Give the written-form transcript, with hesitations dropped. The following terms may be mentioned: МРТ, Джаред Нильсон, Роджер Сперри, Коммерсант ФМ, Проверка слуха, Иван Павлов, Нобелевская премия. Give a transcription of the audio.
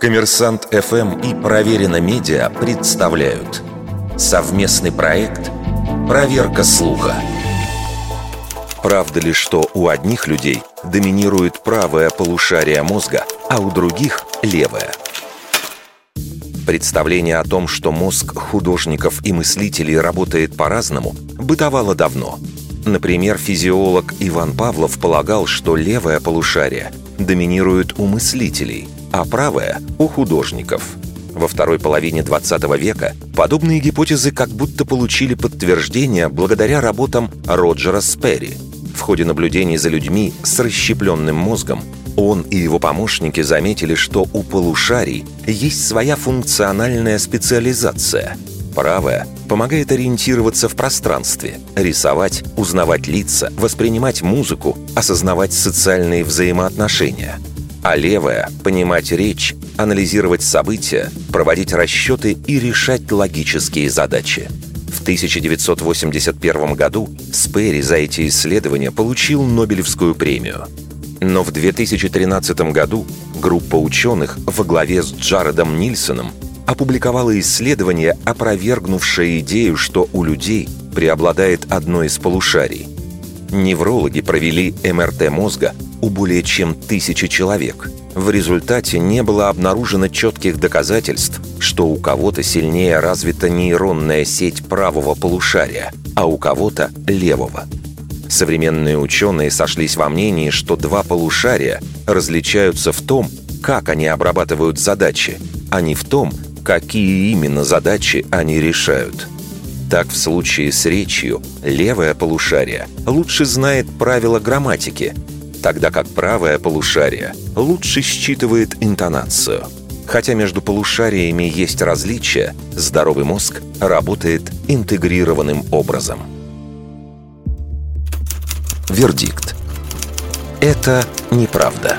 Коммерсант ФМ и Проверено Медиа представляют совместный проект «Проверка слуха». Правда ли, что у одних людей доминирует правое полушарие мозга, а у других – левое? Представление о том, что мозг художников и мыслителей работает по-разному, бытовало давно. Например, физиолог Иван Павлов полагал, что левое полушарие доминирует у мыслителей, а правое – у художников. Во второй половине XX века подобные гипотезы как будто получили подтверждение благодаря работам Роджера Сперри. В ходе наблюдений за людьми с расщепленным мозгом он и его помощники заметили, что у полушарий есть своя функциональная специализация. Правое помогает ориентироваться в пространстве, рисовать, узнавать лица, воспринимать музыку, осознавать социальные взаимоотношения. А левое — понимать речь, анализировать события, проводить расчеты и решать логические задачи. В 1981 году Сперри за эти исследования получил Нобелевскую премию. Но в 2013 году группа ученых во главе с Джаредом Нильсоном опубликовала исследование, опровергнувшее идею, что у людей преобладает одно из полушарий. Неврологи провели МРТ мозга у более чем 1000 человек. В результате не было обнаружено четких доказательств, что у кого-то сильнее развита нейронная сеть правого полушария, а у кого-то левого. Современные ученые сошлись во мнении, что два полушария различаются в том, как они обрабатывают задачи, а не в том, какие именно задачи они решают. Так, в случае с речью левое полушарие лучше знает правила грамматики, тогда как правое полушарие лучше считывает интонацию. Хотя между полушариями есть различия, здоровый мозг работает интегрированным образом. Вердикт. Это неправда.